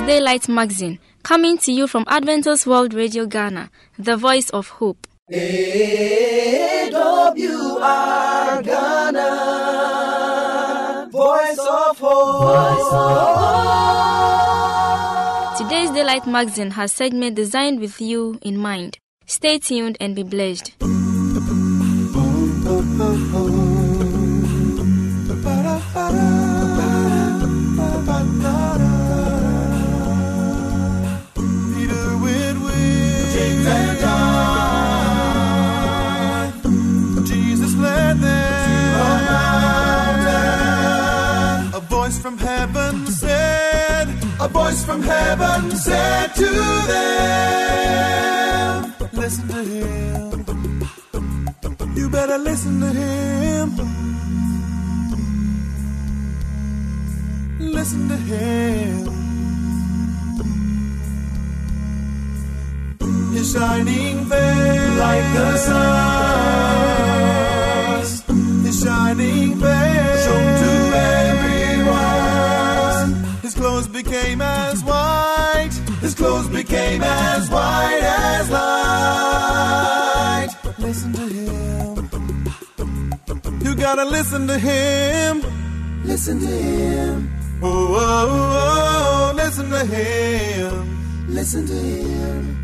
is Daylight Magazine, coming to you from Adventist World Radio Ghana, the voice of hope. AWR Ghana, voice of hope. Today's Daylight Magazine has segment designed with you in mind. Stay tuned and be blessed. A voice from heaven said to them, listen to him. You better listen to him. Listen to him. His shining face like the sun. His shining face shown to everyone. His clothes became as white. His clothes became as white as light. Listen to him. You gotta listen to him. Listen to him. Oh, oh, oh, listen to him. Listen to him.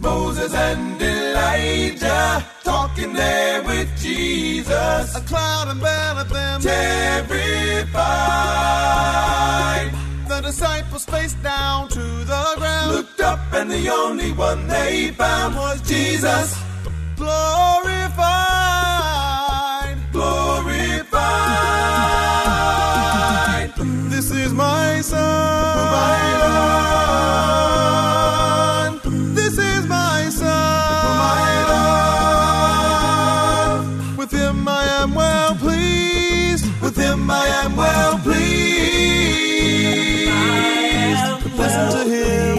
Moses and Elijah talking there with Jesus. A cloud enveloped them, terrified. The disciples faced down to the ground, looked up, and the only one they found was Jesus. Glorified, glorified. This is my son, my Lord. This is my son, my Lord. I am well pleased. Listen to him.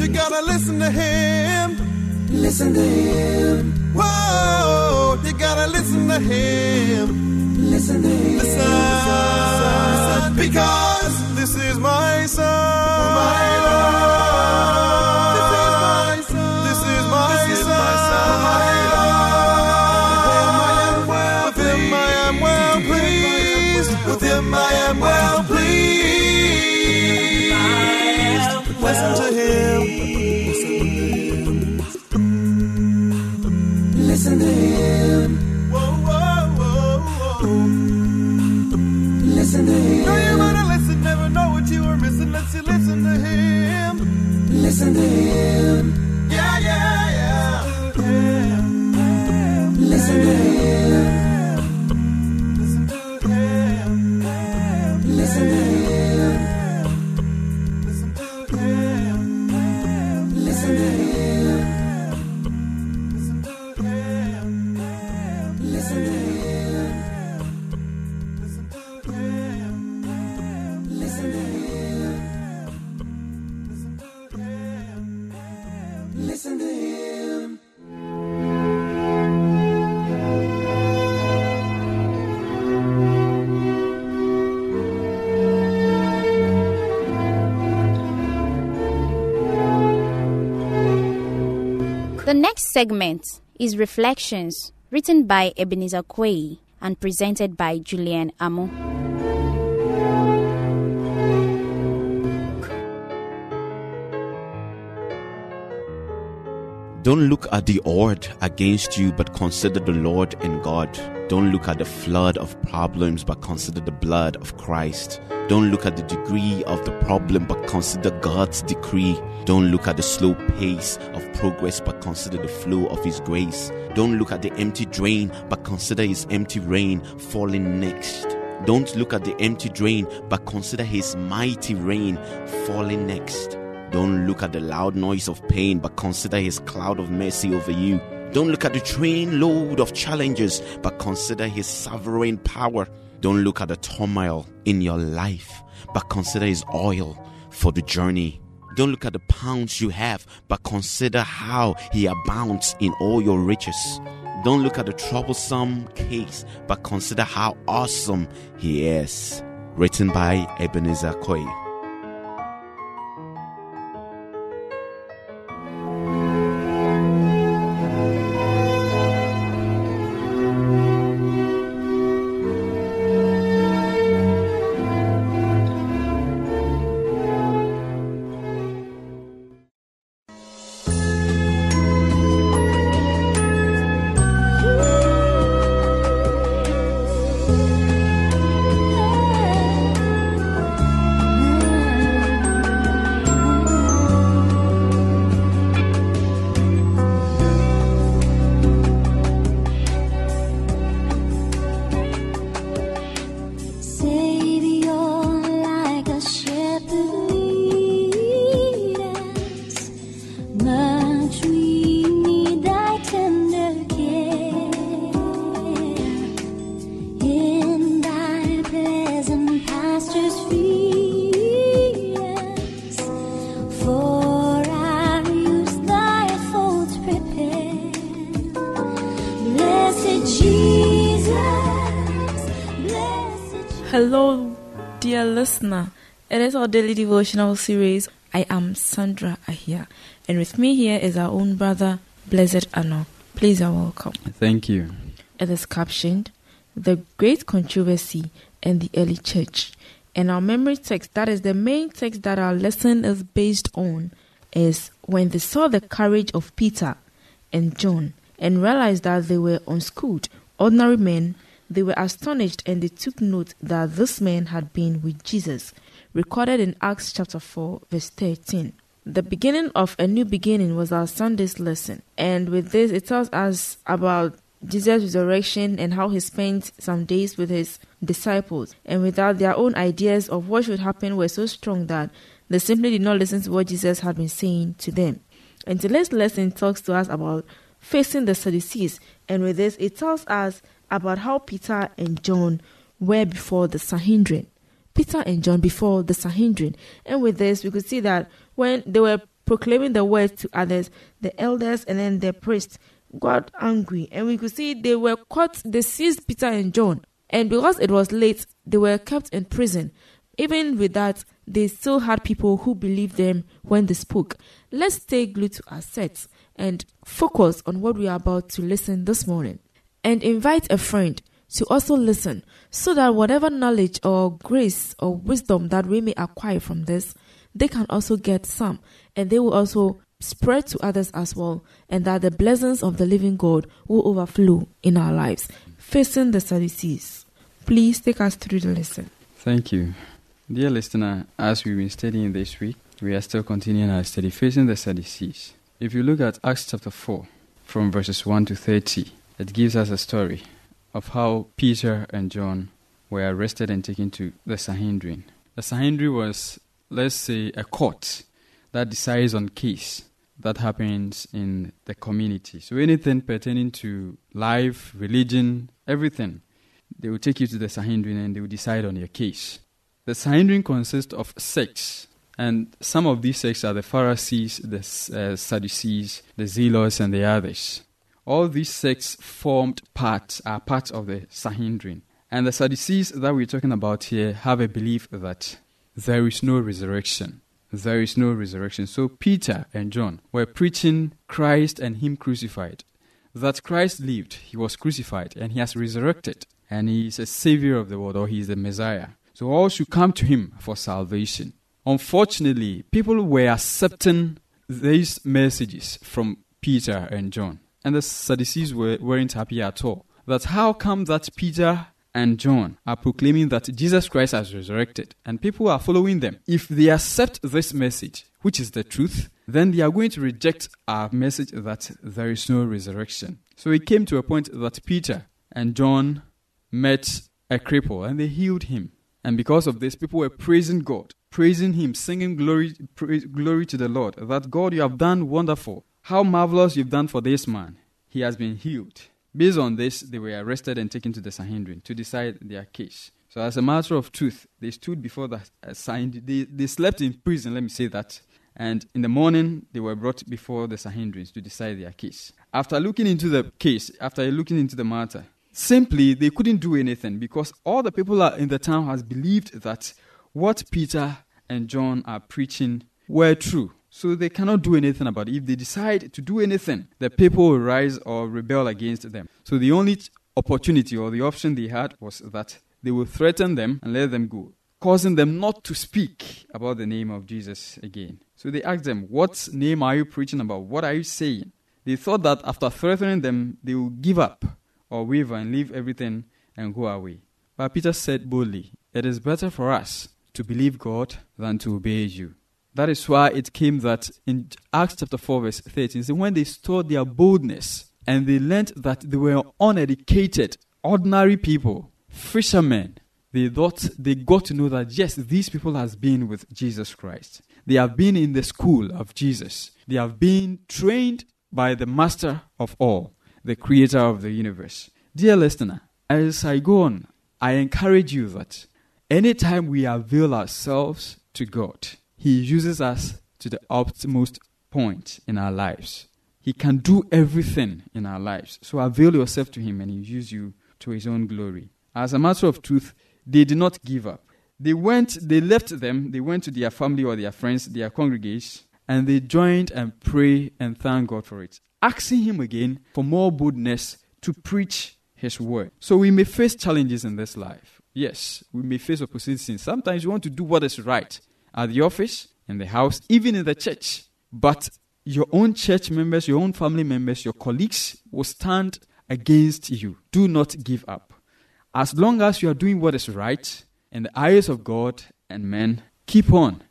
You gotta listen to him. Listen to him. Whoa, you gotta listen to him. Listen to him. Listen, because this is my son, my Lord. This is my son. This is my son, my Lord. With him I am well pleased. Listen to him. Listen to him. Whoa, whoa, whoa, whoa. Listen to him. No, you wanna listen, never know what you were missing. Let's you listen to him. Listen to him. Yeah, yeah, yeah. Listen to him. Listen to him. The next segment is Reflections, written by Ebenezer Kuei and presented by Julian Amu. Don't look at the odd against you, but consider the Lord and God. Don't look at the flood of problems, but consider the blood of Christ. Don't look at the degree of the problem, but consider God's decree. Don't look at the slow pace of progress, but consider the flow of His grace. Don't look at the empty drain, but consider His empty rain falling next. Don't look at the empty drain, but consider His mighty rain falling next. Don't look at the loud noise of pain, but consider His cloud of mercy over you. Don't look at the trainload of challenges, but consider His sovereign power. Don't look at the turmoil in your life, but consider His oil for the journey. Don't look at the pounds you have, but consider how He abounds in all your riches. Don't look at the troublesome case, but consider how awesome He is. written by Ebenezer Kuei. Hello, dear listener. It is our daily devotional series. I am Sandra Ahia, and with me here is our own brother, Blessed Arnold. Please are welcome. Thank you. It is captioned, The Great Controversy in the Early Church. And our memory text, that is the main text that our lesson is based on, is when they saw the courage of Peter and John and realized that they were unschooled, ordinary men, they were astonished, and they took note that this man had been with Jesus, recorded in Acts chapter 4, verse 13. The beginning of a new beginning was our Sunday's lesson. And with this, it tells us about Jesus' resurrection and how he spent some days with his disciples. And without their own ideas of what should happen were so strong that they simply did not listen to what Jesus had been saying to them. And today's lesson talks to us about facing the Sadducees. And with this, it tells us about how Peter and John were before the Sanhedrin. Peter and John before the Sanhedrin. And with this, we could see that when they were proclaiming the word to others, the elders and then the priests got angry. And we could see they were caught, they seized Peter and John. And because it was late, they were kept in prison. Even with that, they still had people who believed them when they spoke. Let's stay glued to our sets and focus on what we are about to listen this morning. And invite a friend to also listen so that whatever knowledge or grace or wisdom that we may acquire from this, they can also get some, and they will also spread to others as well, and that the blessings of the living God will overflow in our lives. Facing the Sadducees. Please take us through the lesson. Thank you. Dear listener, as we've been studying this week, we are still continuing our study, Facing the Sadducees. If you look at Acts chapter 4, from verses 1 to 30, it gives us a story of how Peter and John were arrested and taken to the Sanhedrin. The Sanhedrin was, let's say, a court that decides on case that happens in the community. So anything pertaining to life, religion, everything, they will take you to the Sanhedrin and they will decide on your case. The Sanhedrin consists of sects, and some of these sects are the Pharisees, the Sadducees, the Zealots, and the others. All these sects are part of the Sanhedrin. And the Sadducees that we're talking about here have a belief that there is no resurrection. There is no resurrection. So Peter and John were preaching Christ and him crucified. That Christ lived, he was crucified, and he has resurrected. And he is a savior of the world, or he is the Messiah. So all should come to him for salvation. Unfortunately, people were accepting these messages from Peter and John. And the Sadducees weren't happy at all. That's how come that Peter and John are proclaiming that Jesus Christ has resurrected and people are following them. If they accept this message, which is the truth, then they are going to reject our message that there is no resurrection. So it came to a point that Peter and John met a cripple and they healed him. And because of this, people were praising God, praising him, singing glory to the Lord, that God, you have done wonderful. How marvelous you've done for this man. He has been healed. Based on this, they were arrested and taken to the Sanhedrin to decide their case. So as a matter of truth, they stood before the Sanhedrin. They slept in prison, let me say that. And in the morning, they were brought before the Sanhedrin to decide their case. After looking into the matter, Simply, they couldn't do anything because all the people in the town has believed that what Peter and John are preaching were true. So they cannot do anything about it. If they decide to do anything, the people will rise or rebel against them. So the only opportunity or the option they had was that they will threaten them and let them go, causing them not to speak about the name of Jesus again. So they asked them, what name are you preaching about? What are you saying? They thought that after threatening them, they will give up or waver and leave everything and go away. But Peter said boldly, it is better for us to believe God than to obey you. That is why it came that in Acts chapter 4 verse 13, so when they stored their boldness and they learnt that they were uneducated, ordinary people, fishermen, they thought they got to know that, yes, these people has been with Jesus Christ. They have been in the school of Jesus. They have been trained by the master of all, the creator of the universe. Dear listener, as I go on, I encourage you that anytime we avail ourselves to God, He uses us to the utmost point in our lives. He can do everything in our lives. So avail yourself to Him and He uses you to His own glory. As a matter of truth, they did not give up. They went to their family or their friends, their congregation, and they joined and prayed and thanked God for it, asking Him again for more boldness to preach His word. So we may face challenges in this life. Yes, we may face opposition. Sometimes you want to do what is right at the office, in the house, even in the church. But your own church members, your own family members, your colleagues will stand against you. Do not give up. As long as you are doing what is right in the eyes of God and men, keep on,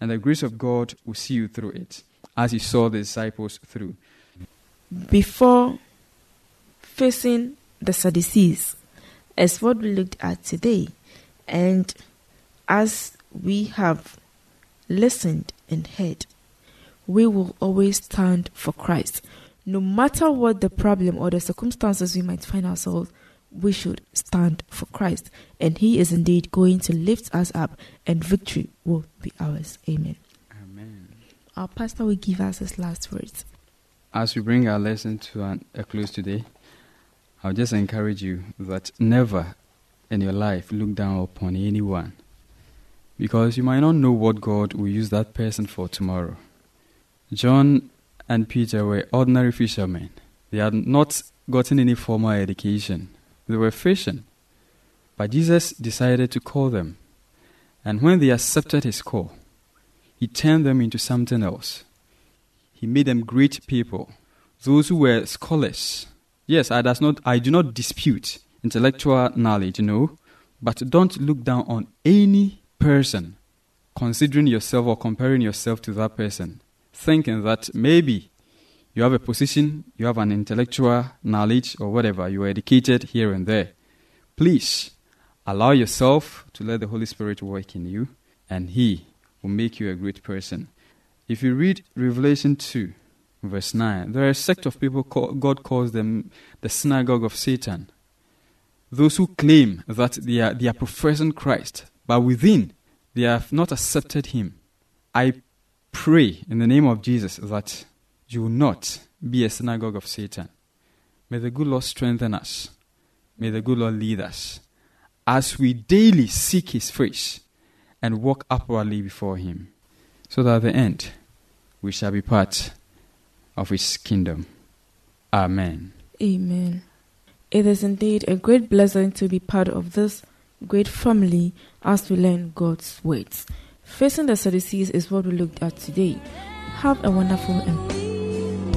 and the grace of God will see you through it, as He saw the disciples through. Before facing the Sadducees, as what we looked at today, and as we have listened and heard, we will always stand for Christ. No matter what the problem or the circumstances we might find ourselves, we should stand for Christ. And He is indeed going to lift us up, and victory will be ours. Amen. Amen. Our pastor will give us his last words. As we bring our lesson to a close today, I'll just encourage you that never in your life look down upon anyone, because you might not know what God will use that person for tomorrow. John and Peter were ordinary fishermen. They had not gotten any formal education. They were fishing. But Jesus decided to call them. And when they accepted His call, He turned them into something else. He made them great people, those who were scholars. Yes, I do not dispute intellectual knowledge, no, but don't look down on any person, considering yourself or comparing yourself to that person, thinking that maybe you have a position, you have an intellectual knowledge or whatever, you are educated here and there. Please allow yourself to let the Holy Spirit work in you, and He will make you a great person. If you read Revelation 2, verse 9, there are a sect of people, God calls them the synagogue of Satan. Those who claim that they are professing Christ, but within, they have not accepted Him. I pray in the name of Jesus that you will not be a synagogue of Satan. May the good Lord strengthen us. May the good Lord lead us as we daily seek His face and walk upwardly before Him, so that at the end, we shall be part of His kingdom. Amen. Amen. It is indeed a great blessing to be part of this great family as we learn God's words. Facing the Sadducees is what we looked at today. Have a wonderful and blessed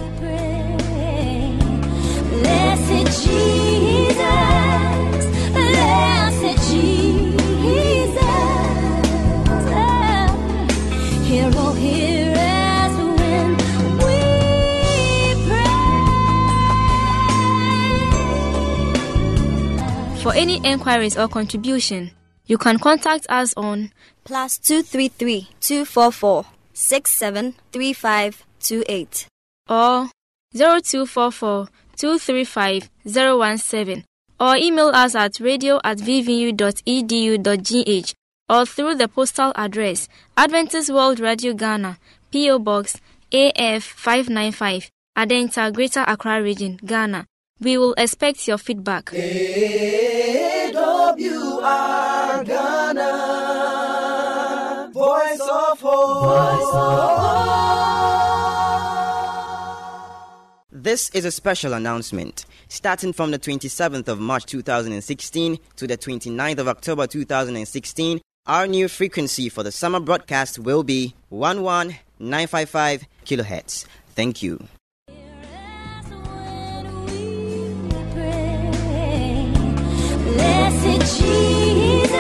Jesus, blessed Jesus, hero here. For any enquiries or contribution, you can contact us on +233 244 673528 or 0244 235 017, or email us at radio@vvu.edu.gh, or through the postal address Adventist World Radio Ghana, PO Box AF 595, Adenta, Greater Accra Region, Ghana. We will expect your feedback. AWR Ghana, Voice of Hope. This is a special announcement. Starting from the 27th of March 2016 to the 29th of October 2016, our new frequency for the summer broadcast will be 11955 kHz. Thank you. Jesus,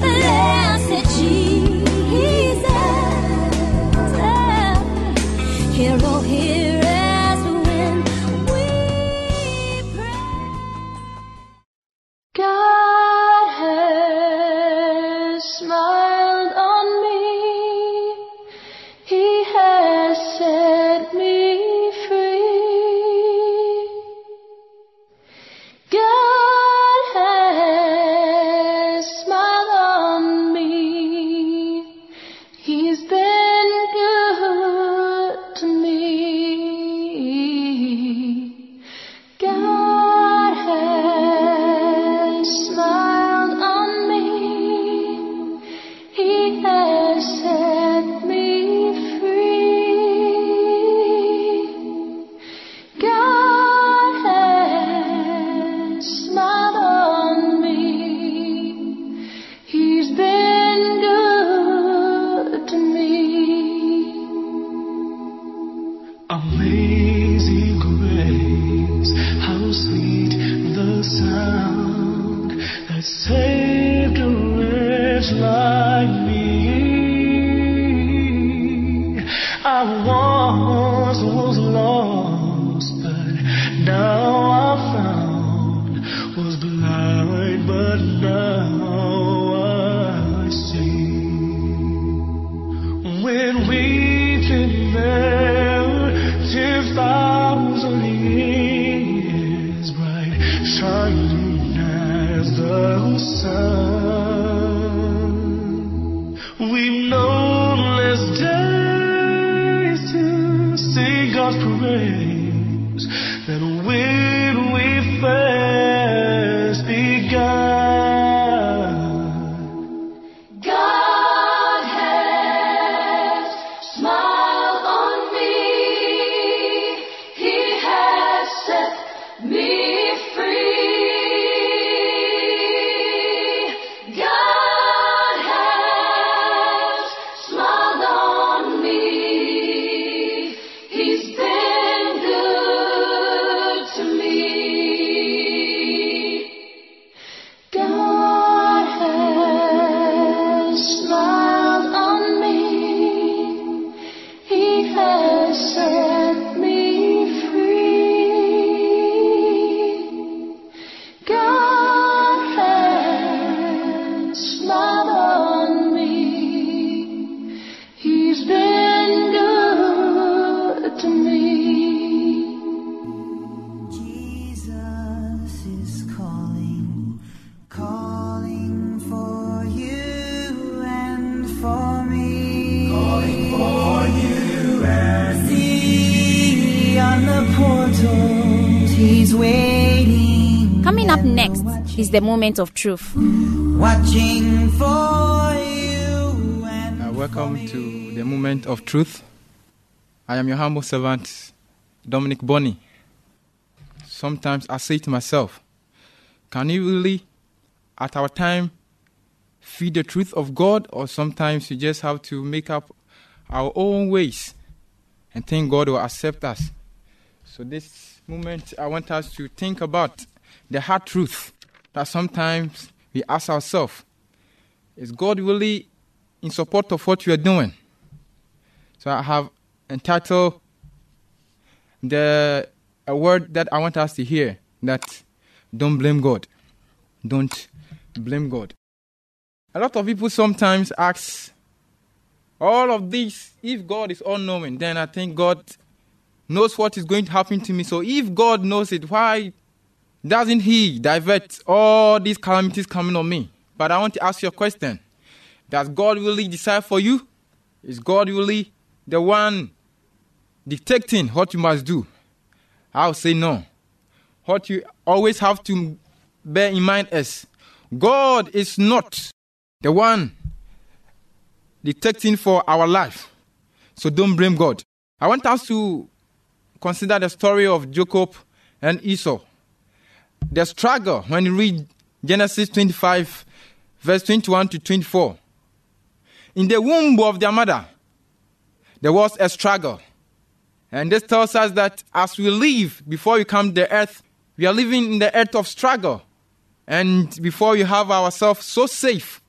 blessed Jesus, oh, hear, oh, hear us when we pray. God has smiled on me, He has set me free. God is the moment of truth. Watching for you and welcome for to the moment of truth. I am your humble servant, Dominic Bonny. Sometimes I say to myself, can you really, at our time, feed the truth of God? Or sometimes you just have to make up our own ways and think God will accept us. So this moment, I want us to think about the hard truth that sometimes we ask ourselves, is God really in support of what you are doing? So I have entitled a word that I want us to hear, that don't blame God. Don't blame God. A lot of people sometimes ask all of this, if God is all-knowing, then I think God knows what is going to happen to me. So if God knows it, why doesn't He divert all these calamities coming on me? But I want to ask you a question. Does God really decide for you? Is God really the one dictating what you must do? I'll say no. what you always have to bear in mind is God is not the one detecting for our life. So don't blame God. I want us to consider the story of Jacob and Esau. The struggle, when you read Genesis 25, verse 21 to 24. In the womb of their mother, there was a struggle. And this tells us that as we live, before we come to the earth, we are living in the earth of struggle. And before we have ourselves so safe,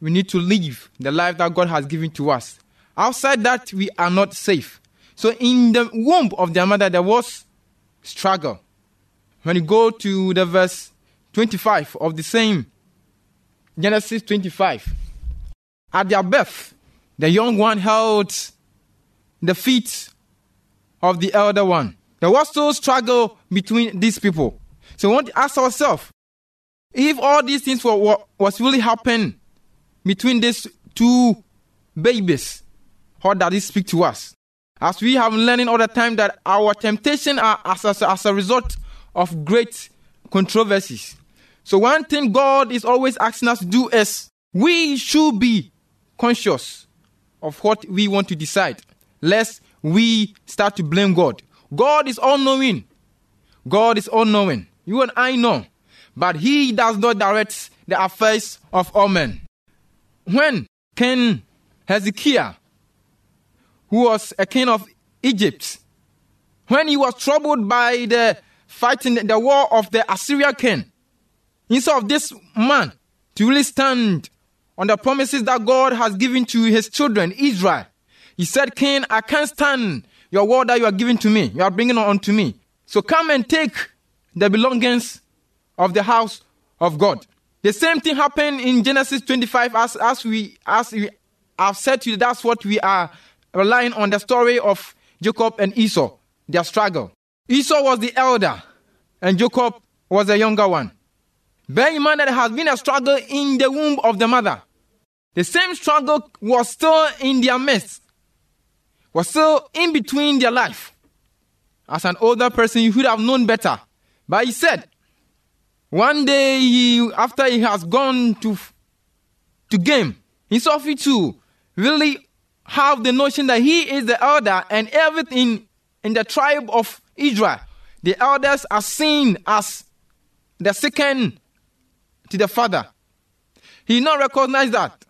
we need to live the life that God has given to us. Outside that, we are not safe. So in the womb of their mother, there was struggle. When you go to the verse 25 of the same Genesis 25, at their birth, the young one held the feet of the elder one. There was still struggle between these people. So we want to ask ourselves, if all these things was really happening between these two babies, how does it speak to us? As we have learning all the time that our temptations are as a result of great controversies. So one thing God is always asking us to do is we should be conscious of what we want to decide, lest we start to blame God. God is all-knowing. God is all-knowing. You and I know. But he does not direct the affairs of all men. When King Hezekiah, who was a king of Egypt, when he was troubled by the fighting, the war of the Assyrian king, instead of this man to really stand on the promises that God has given to his children, Israel, he said, King, I can't stand your word that you are giving to me. You are bringing on to me. So come and take the belongings of the house of God. The same thing happened in Genesis 25 as we have said to you. That's what we are relying on, the story of Jacob and Esau, their struggle. Esau was the elder and Jacob was the younger one. Bear in mind that there has been a struggle in the womb of the mother. The same struggle was still in their midst, was still in between their life. As an older person, you should have known better. But he said, one day, after he has gone to game, he saw fit to really have the notion that he is the elder, and everything in the tribe of Israel, the elders are seen as the second to the father. He did not recognize that,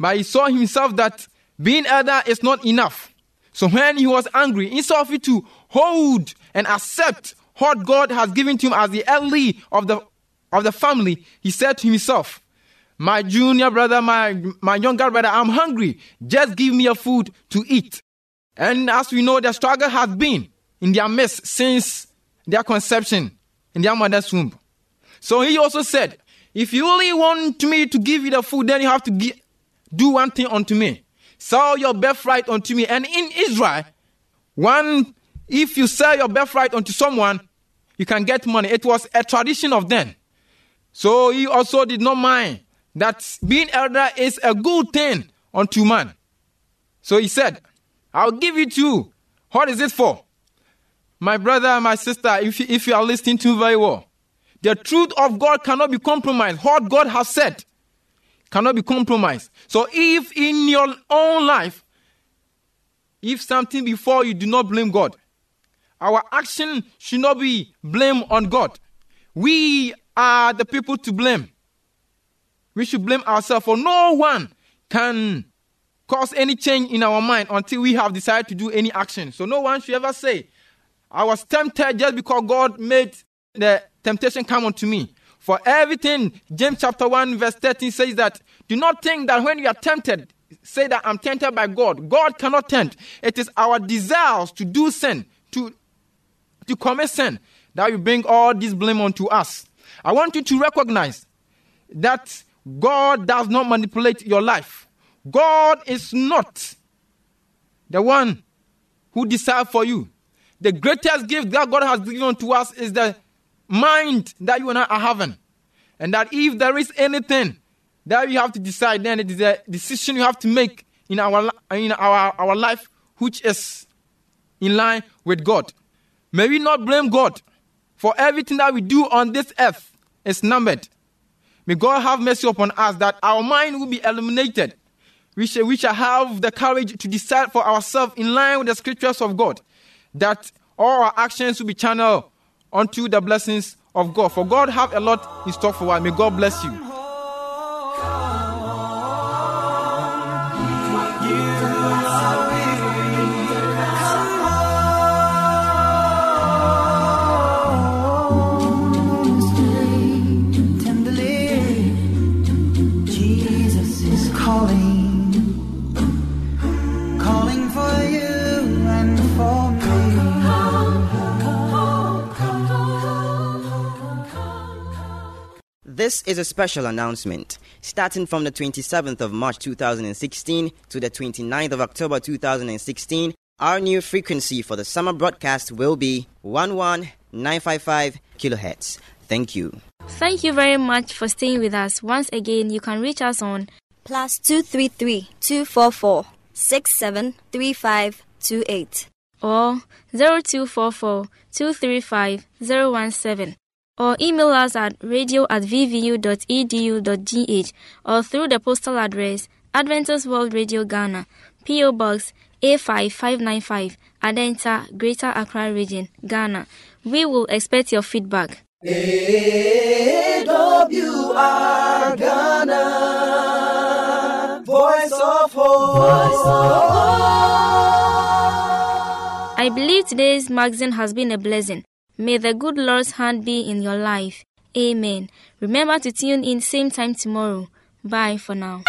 but he saw himself that being elder is not enough. So when he was angry, he saw fit to hold and accept what God has given to him as the elderly of the family. He said to himself, my junior brother, my younger brother, I'm hungry. Just give me a food to eat. And as we know, the struggle has been in their midst since their conception in their mother's womb. So he also said, if you really want me to give you the food, then you have to do one thing unto me. Sell your birthright unto me. And in Israel, if you sell your birthright unto someone, you can get money. It was a tradition of then. So he also did not mind that being elder is a good thing unto man. So he said, I'll give it to you. What is it for? My brother and my sister, if you are listening to very well, the truth of God cannot be compromised. What God has said cannot be compromised. So if in your own life, if something before you, do not blame God. Our action should not be blamed on God. We are the people to blame. We should blame ourselves, for no one can cause any change in our mind until we have decided to do any action. So no one should ever say, I was tempted just because God made the temptation come unto me. For everything, James chapter 1 verse 13 says that, do not think that when you are tempted, say that I'm tempted by God. God cannot tempt. It is our desires to do sin, to commit sin, that will bring all this blame onto us. I want you to recognize that God does not manipulate your life. God is not the one who decides for you. The greatest gift that God has given to us is the mind that you and I are having. And that if there is anything that you have to decide, then it is a decision you have to make in our life, which is in line with God. May we not blame God For everything that we do on this earth is numbered. May God have mercy upon us that our mind will be illuminated. We shall have the courage to decide for ourselves in line with the scriptures of God, that all our actions will be channeled unto the blessings of God. For God have a lot in store for us. May God bless you. This is a special announcement. Starting from the 27th of March 2016 to the 29th of October 2016, our new frequency for the summer broadcast will be 11955 kHz. Thank you. Thank you very much for staying with us. Once again, you can reach us on +233 244 673528 or 0244 235 017. Or email us at radio@vvu.edu.gh or through the postal address Adventist World Radio Ghana, P.O. Box A5595, Adenta, Greater Accra Region, Ghana. We will expect your feedback. AWR Ghana, Voice of Hope. I believe today's magazine has been a blessing. May the good Lord's hand be in your life. Amen. Remember to tune in same time tomorrow. Bye for now.